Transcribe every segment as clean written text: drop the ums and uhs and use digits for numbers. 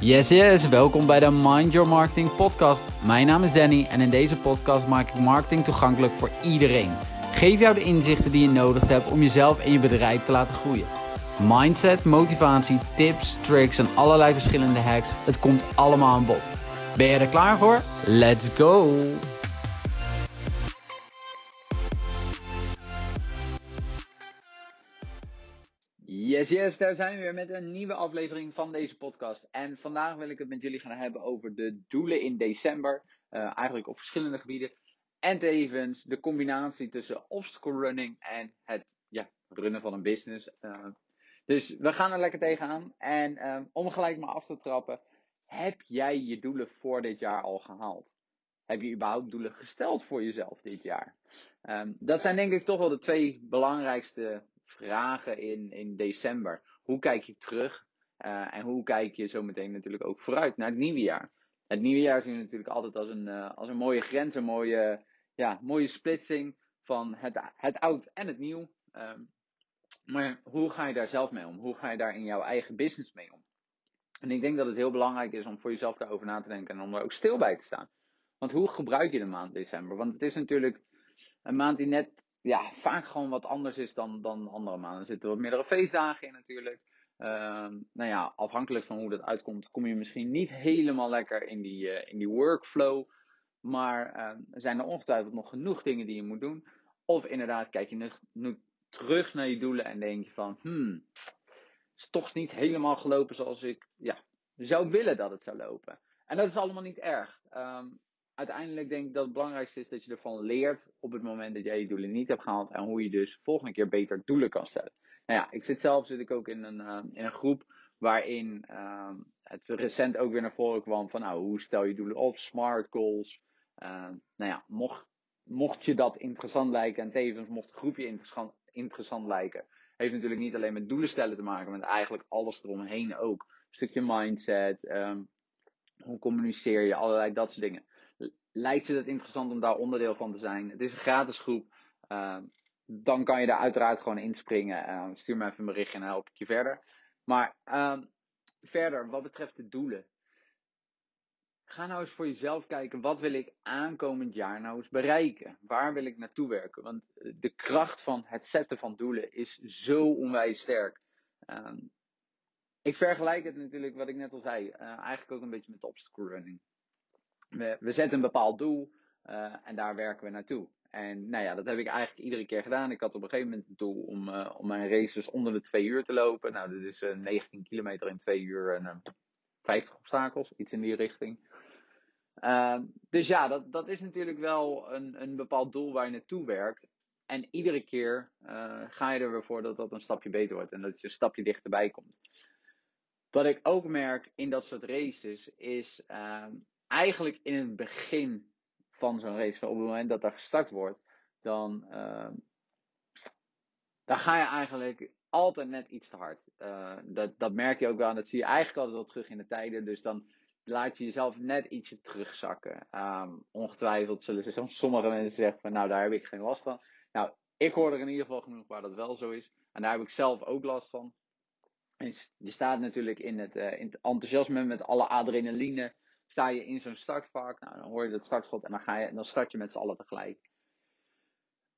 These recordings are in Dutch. Yes, welkom bij de Mind Your Marketing podcast. Mijn naam is Danny en in deze podcast maak ik marketing toegankelijk voor iedereen. Geef jou de inzichten die je nodig hebt om jezelf en je bedrijf te laten groeien. Mindset, motivatie, tips, tricks en allerlei verschillende hacks. Het komt allemaal aan bod. Ben je er klaar voor? Let's go! Yes, daar zijn we weer met een nieuwe aflevering van deze podcast. En vandaag wil ik het met jullie gaan hebben over de doelen in december. Eigenlijk op verschillende gebieden. En tevens de combinatie tussen obstacle running en het runnen van een business. Dus we gaan er lekker tegenaan. En om gelijk maar af te trappen. Heb jij je doelen voor dit jaar al gehaald? Heb je überhaupt doelen gesteld voor jezelf dit jaar? Dat zijn denk ik toch wel de twee belangrijkste vragen in december. Hoe kijk je terug? En hoe kijk je zo meteen natuurlijk ook vooruit naar het nieuwe jaar? Het nieuwe jaar zien we natuurlijk altijd als een mooie grens. Een mooie splitsing van het oud en het nieuw. Maar hoe ga je daar zelf mee om? Hoe ga je daar in jouw eigen business mee om? En ik denk dat het heel belangrijk is om voor jezelf daarover na te denken. En om er ook stil bij te staan. Want hoe gebruik je de maand december? Want het is natuurlijk een maand die net vaak gewoon wat anders is dan andere maanden. Er zitten wat meerdere feestdagen in natuurlijk. Afhankelijk van hoe dat uitkomt, kom je misschien niet helemaal lekker in die workflow. Maar zijn er ongetwijfeld nog genoeg dingen die je moet doen. Of inderdaad, kijk je nu terug naar je doelen en denk je van, het is toch niet helemaal gelopen zoals ik zou willen dat het zou lopen. En dat is allemaal niet erg. Uiteindelijk denk ik dat het belangrijkste is dat je ervan leert op het moment dat jij je doelen niet hebt gehaald. En hoe je dus volgende keer beter doelen kan stellen. Nou ja, ik zit ook in een groep waarin het recent ook weer naar voren kwam van hoe stel je doelen op, smart goals. Mocht je dat interessant lijken en tevens mocht het groepje interessant lijken. Heeft natuurlijk niet alleen met doelen stellen te maken, maar eigenlijk alles eromheen ook. Een stukje mindset, hoe communiceer je, allerlei dat soort dingen. Lijkt je dat interessant om daar onderdeel van te zijn? Het is een gratis groep. Dan kan je daar uiteraard gewoon inspringen. Stuur me even een berichtje en dan help ik je verder. Maar verder, wat betreft de doelen. Ga nou eens voor jezelf kijken. Wat wil ik aankomend jaar nou eens bereiken? Waar wil ik naartoe werken? Want de kracht van het zetten van doelen is zo onwijs sterk. Ik vergelijk het natuurlijk, wat ik net al zei. Eigenlijk ook een beetje met obstacle running. We zetten een bepaald doel en daar werken we naartoe. En dat heb ik eigenlijk iedere keer gedaan. Ik had op een gegeven moment het doel om mijn races onder de 2 uur te lopen. Nou, dat is 19 kilometer in 2 uur en 50 obstakels. Iets in die richting. Dat is natuurlijk wel een bepaald doel waar je naartoe werkt. En iedere keer ga je er weer voor dat dat een stapje beter wordt. En dat je een stapje dichterbij komt. Wat ik ook merk in dat soort races is... Eigenlijk in het begin van zo'n race, op het moment dat er gestart wordt, dan ga je eigenlijk altijd net iets te hard. Dat merk je ook wel en dat zie je eigenlijk altijd wel terug in de tijden. Dus dan laat je jezelf net ietsje terugzakken. Ongetwijfeld zullen sommige mensen zeggen van daar heb ik geen last van. Nou, ik hoor er in ieder geval genoeg waar dat wel zo is. En daar heb ik zelf ook last van. En je staat natuurlijk in het enthousiasme met alle adrenaline. Sta je in zo'n startvak, dan hoor je dat startschot en dan start je met z'n allen tegelijk.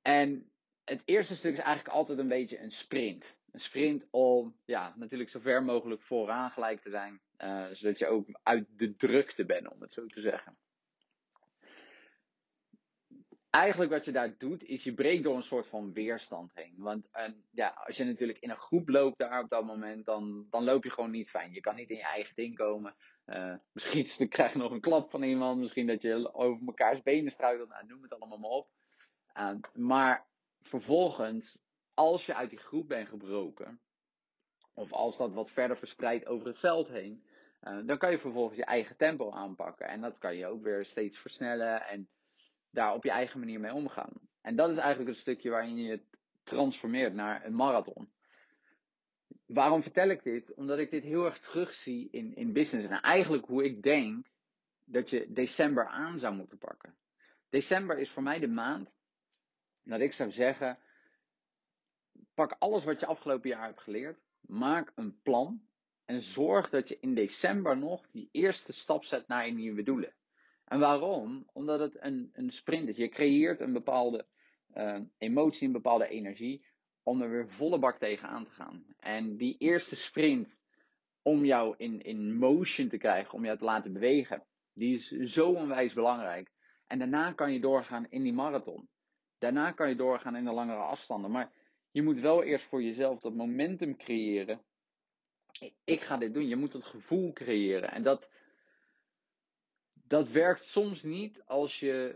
En het eerste stuk is eigenlijk altijd een beetje een sprint. Een sprint om natuurlijk zo ver mogelijk vooraan gelijk te zijn. Zodat je ook uit de drukte bent, om het zo te zeggen. Eigenlijk wat je daar doet, is je breekt door een soort van weerstand heen. Want als je natuurlijk in een groep loopt daar op dat moment, dan loop je gewoon niet fijn. Je kan niet in je eigen ding komen. Misschien krijg je nog een klap van iemand. Misschien dat je over mekaars benen struikelt. Nou, noem het allemaal maar op. Maar vervolgens, als je uit die groep bent gebroken, of als dat wat verder verspreidt over het veld heen, dan kan je vervolgens je eigen tempo aanpakken. En dat kan je ook weer steeds versnellen en daar op je eigen manier mee omgaan. En dat is eigenlijk het stukje waarin je het transformeert naar een marathon. Waarom vertel ik dit? Omdat ik dit heel erg terugzie in business. En eigenlijk hoe ik denk dat je december aan zou moeten pakken. December is voor mij de maand dat ik zou zeggen, pak alles wat je afgelopen jaar hebt geleerd. Maak een plan. En zorg dat je in december nog die eerste stap zet naar je nieuwe doelen. En waarom? Omdat het een sprint is. Je creëert een bepaalde emotie, een bepaalde energie om er weer volle bak tegenaan te gaan. En die eerste sprint om jou in motion te krijgen, om jou te laten bewegen, die is zo onwijs belangrijk. En daarna kan je doorgaan in die marathon. Daarna kan je doorgaan in de langere afstanden. Maar je moet wel eerst voor jezelf dat momentum creëren. Ik ga dit doen. Je moet het gevoel creëren. En dat werkt soms niet als je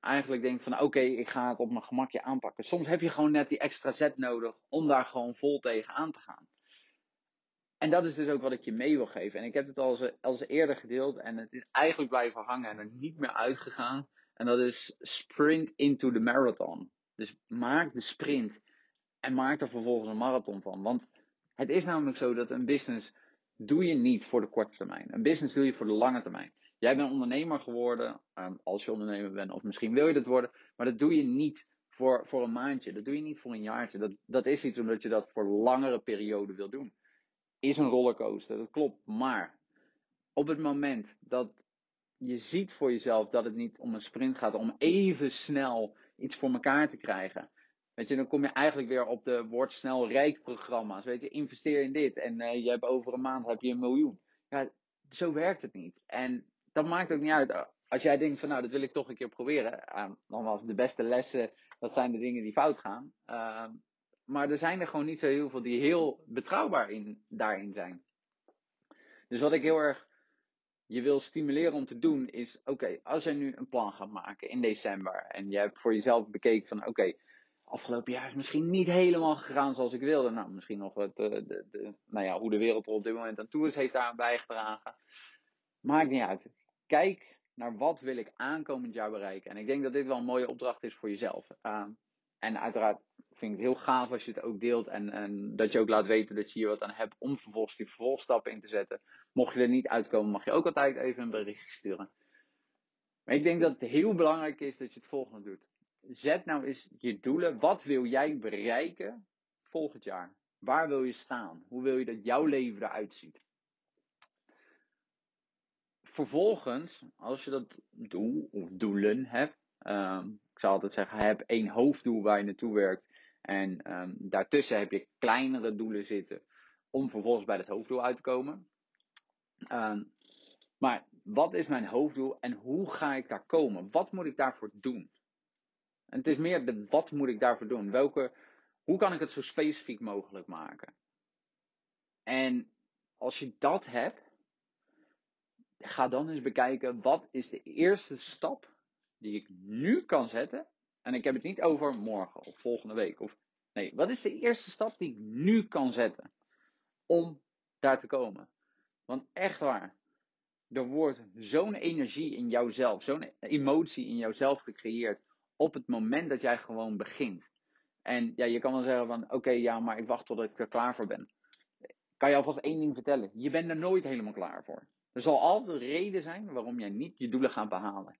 eigenlijk denkt van oké, ik ga het op mijn gemakje aanpakken. Soms heb je gewoon net die extra zet nodig om daar gewoon vol tegen aan te gaan. En dat is dus ook wat ik je mee wil geven. En ik heb het al eerder gedeeld en het is eigenlijk blijven hangen en er niet meer uitgegaan. En dat is sprint into the marathon. Dus maak de sprint en maak er vervolgens een marathon van. Want het is namelijk zo dat een business doe je niet voor de korte termijn. Een business doe je voor de lange termijn. Jij bent ondernemer geworden, als je ondernemer bent of misschien wil je dat worden. Maar dat doe je niet voor een maandje, dat doe je niet voor een jaartje. Dat is iets omdat je dat voor een langere periode wil doen. Is een rollercoaster, dat klopt. Maar op het moment dat je ziet voor jezelf dat het niet om een sprint gaat, om even snel iets voor elkaar te krijgen. Weet je, dan kom je eigenlijk weer op de word snel rijk programma's. Weet je, investeer in dit en je hebt over een maand heb je 1 miljoen. Ja, zo werkt het niet. En dat maakt ook niet uit. Als jij denkt van nou, dat wil ik toch een keer proberen. Nogmaals, de beste lessen, dat zijn de dingen die fout gaan. Maar er zijn er gewoon niet zo heel veel die heel betrouwbaar daarin zijn. Dus wat ik heel erg je wil stimuleren om te doen is, oké, als jij nu een plan gaat maken in december. En je hebt voor jezelf bekeken van oké, afgelopen jaar is misschien niet helemaal gegaan zoals ik wilde. Nou, misschien nog hoe de wereld er op dit moment aan toe is, heeft daar aan bijgedragen. Maakt niet uit. Kijk naar wat wil ik aankomend jaar bereiken. En ik denk dat dit wel een mooie opdracht is voor jezelf. En uiteraard vind ik het heel gaaf als je het ook deelt. En dat je ook laat weten dat je hier wat aan hebt om vervolgens die vervolgstappen in te zetten. Mocht je er niet uitkomen, mag je ook altijd even een berichtje sturen. Maar ik denk dat het heel belangrijk is dat je het volgende doet. Zet nou eens je doelen. Wat wil jij bereiken volgend jaar? Waar wil je staan? Hoe wil je dat jouw leven eruit ziet? Vervolgens, als je dat doel of doelen hebt. Ik zal altijd zeggen, heb 1 hoofddoel waar je naartoe werkt. En daartussen heb je kleinere doelen zitten. Om vervolgens bij dat hoofddoel uit te komen. Maar wat is mijn hoofddoel en hoe ga ik daar komen? Wat moet ik daarvoor doen? En het is meer de wat moet ik daarvoor doen. Hoe kan ik het zo specifiek mogelijk maken? En als je dat hebt, ga dan eens bekijken wat is de eerste stap die ik nu kan zetten. En ik heb het niet over morgen of volgende week. Wat is de eerste stap die ik nu kan zetten om daar te komen? Want echt waar, er wordt zo'n energie in jouzelf, zo'n emotie in jouzelf gecreëerd op het moment dat jij gewoon begint. En ja, je kan wel zeggen van maar ik wacht totdat ik er klaar voor ben. Ik kan je alvast 1 ding vertellen. Je bent er nooit helemaal klaar voor. Er zal altijd een reden zijn waarom jij niet je doelen gaat behalen.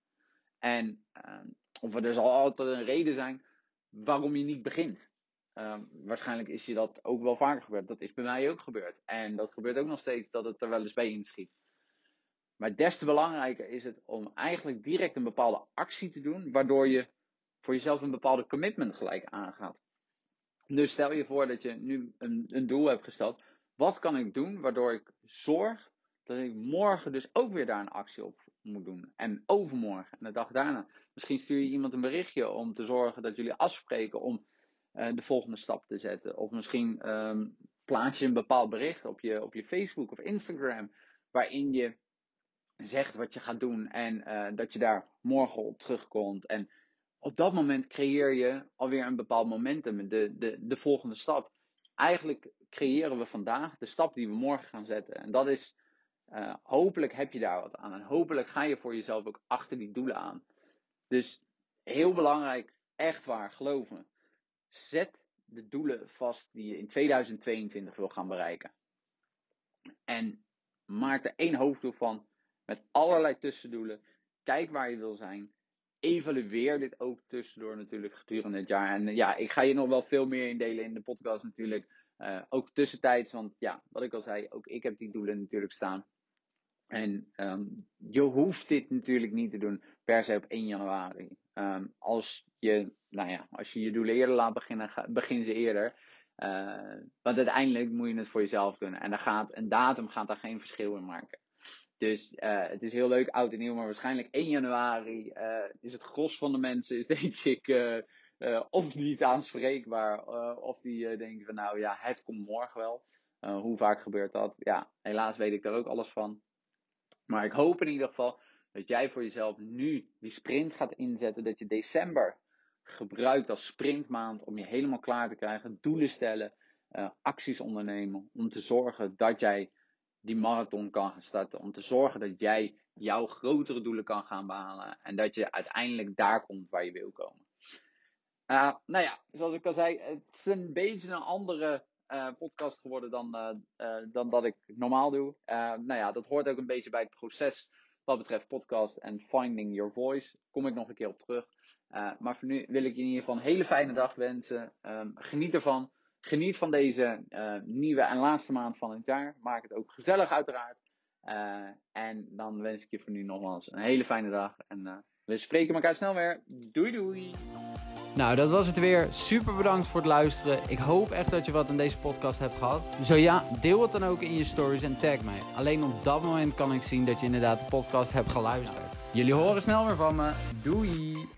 Of er zal altijd een reden zijn waarom je niet begint. Waarschijnlijk is je dat ook wel vaker gebeurd. Dat is bij mij ook gebeurd. En dat gebeurt ook nog steeds dat het er wel eens bij inschiet. Maar des te belangrijker is het om eigenlijk direct een bepaalde actie te doen. Waardoor je voor jezelf een bepaalde commitment gelijk aangaat. Dus stel je voor dat je nu een doel hebt gesteld. Wat kan ik doen waardoor ik zorg dat ik morgen dus ook weer daar een actie op moet doen. En overmorgen. En de dag daarna. Misschien stuur je iemand een berichtje om te zorgen dat jullie afspreken om de volgende stap te zetten. Of misschien plaats je een bepaald bericht op je Facebook of Instagram. Waarin je zegt wat je gaat doen. En dat je daar morgen op terugkomt. En op dat moment creëer je alweer een bepaald momentum. De volgende stap. Eigenlijk creëren we vandaag de stap die we morgen gaan zetten. En dat is... hopelijk heb je daar wat aan. En hopelijk ga je voor jezelf ook achter die doelen aan. Dus heel belangrijk, echt waar, geloof me. Zet de doelen vast die je in 2022 wil gaan bereiken. En maak er 1 hoofddoel van. Met allerlei tussendoelen. Kijk waar je wil zijn. Evalueer dit ook tussendoor natuurlijk gedurende het jaar. En ja, ik ga je nog wel veel meer indelen in de podcast natuurlijk. Ook tussentijds, want ja, wat ik al zei, ook ik heb die doelen natuurlijk staan. En je hoeft dit natuurlijk niet te doen per se op 1 januari. Als je je doelen eerder laat beginnen, begin ze eerder. Want uiteindelijk moet je het voor jezelf kunnen. En een datum gaat daar geen verschil in maken. Dus het is heel leuk, oud en nieuw, maar waarschijnlijk 1 januari is het gros van de mensen, is denk ik, of niet aanspreekbaar. Of die denken van, nou ja, het komt morgen wel. Hoe vaak gebeurt dat? Ja, helaas weet ik daar ook alles van. Maar ik hoop in ieder geval dat jij voor jezelf nu die sprint gaat inzetten. Dat je december gebruikt als sprintmaand om je helemaal klaar te krijgen. Doelen stellen, acties ondernemen. Om te zorgen dat jij die marathon kan gaan starten. Om te zorgen dat jij jouw grotere doelen kan gaan behalen. En dat je uiteindelijk daar komt waar je wil komen. Zoals ik al zei, het is een beetje een andere podcast geworden dan dat ik normaal doe. Dat hoort ook een beetje bij het proces wat betreft podcast en finding your voice. Kom ik nog een keer op terug. Maar voor nu wil ik je in ieder geval een hele fijne dag wensen. Geniet ervan. Geniet van deze nieuwe en laatste maand van het jaar. Maak het ook gezellig uiteraard. En dan wens ik je voor nu nogmaals een hele fijne dag. En we spreken elkaar snel weer. Doei doei! Nou, dat was het weer. Super bedankt voor het luisteren. Ik hoop echt dat je wat aan deze podcast hebt gehad. Zo ja, deel het dan ook in je stories en tag mij. Alleen op dat moment kan ik zien dat je inderdaad de podcast hebt geluisterd. Jullie horen snel weer van me. Doei!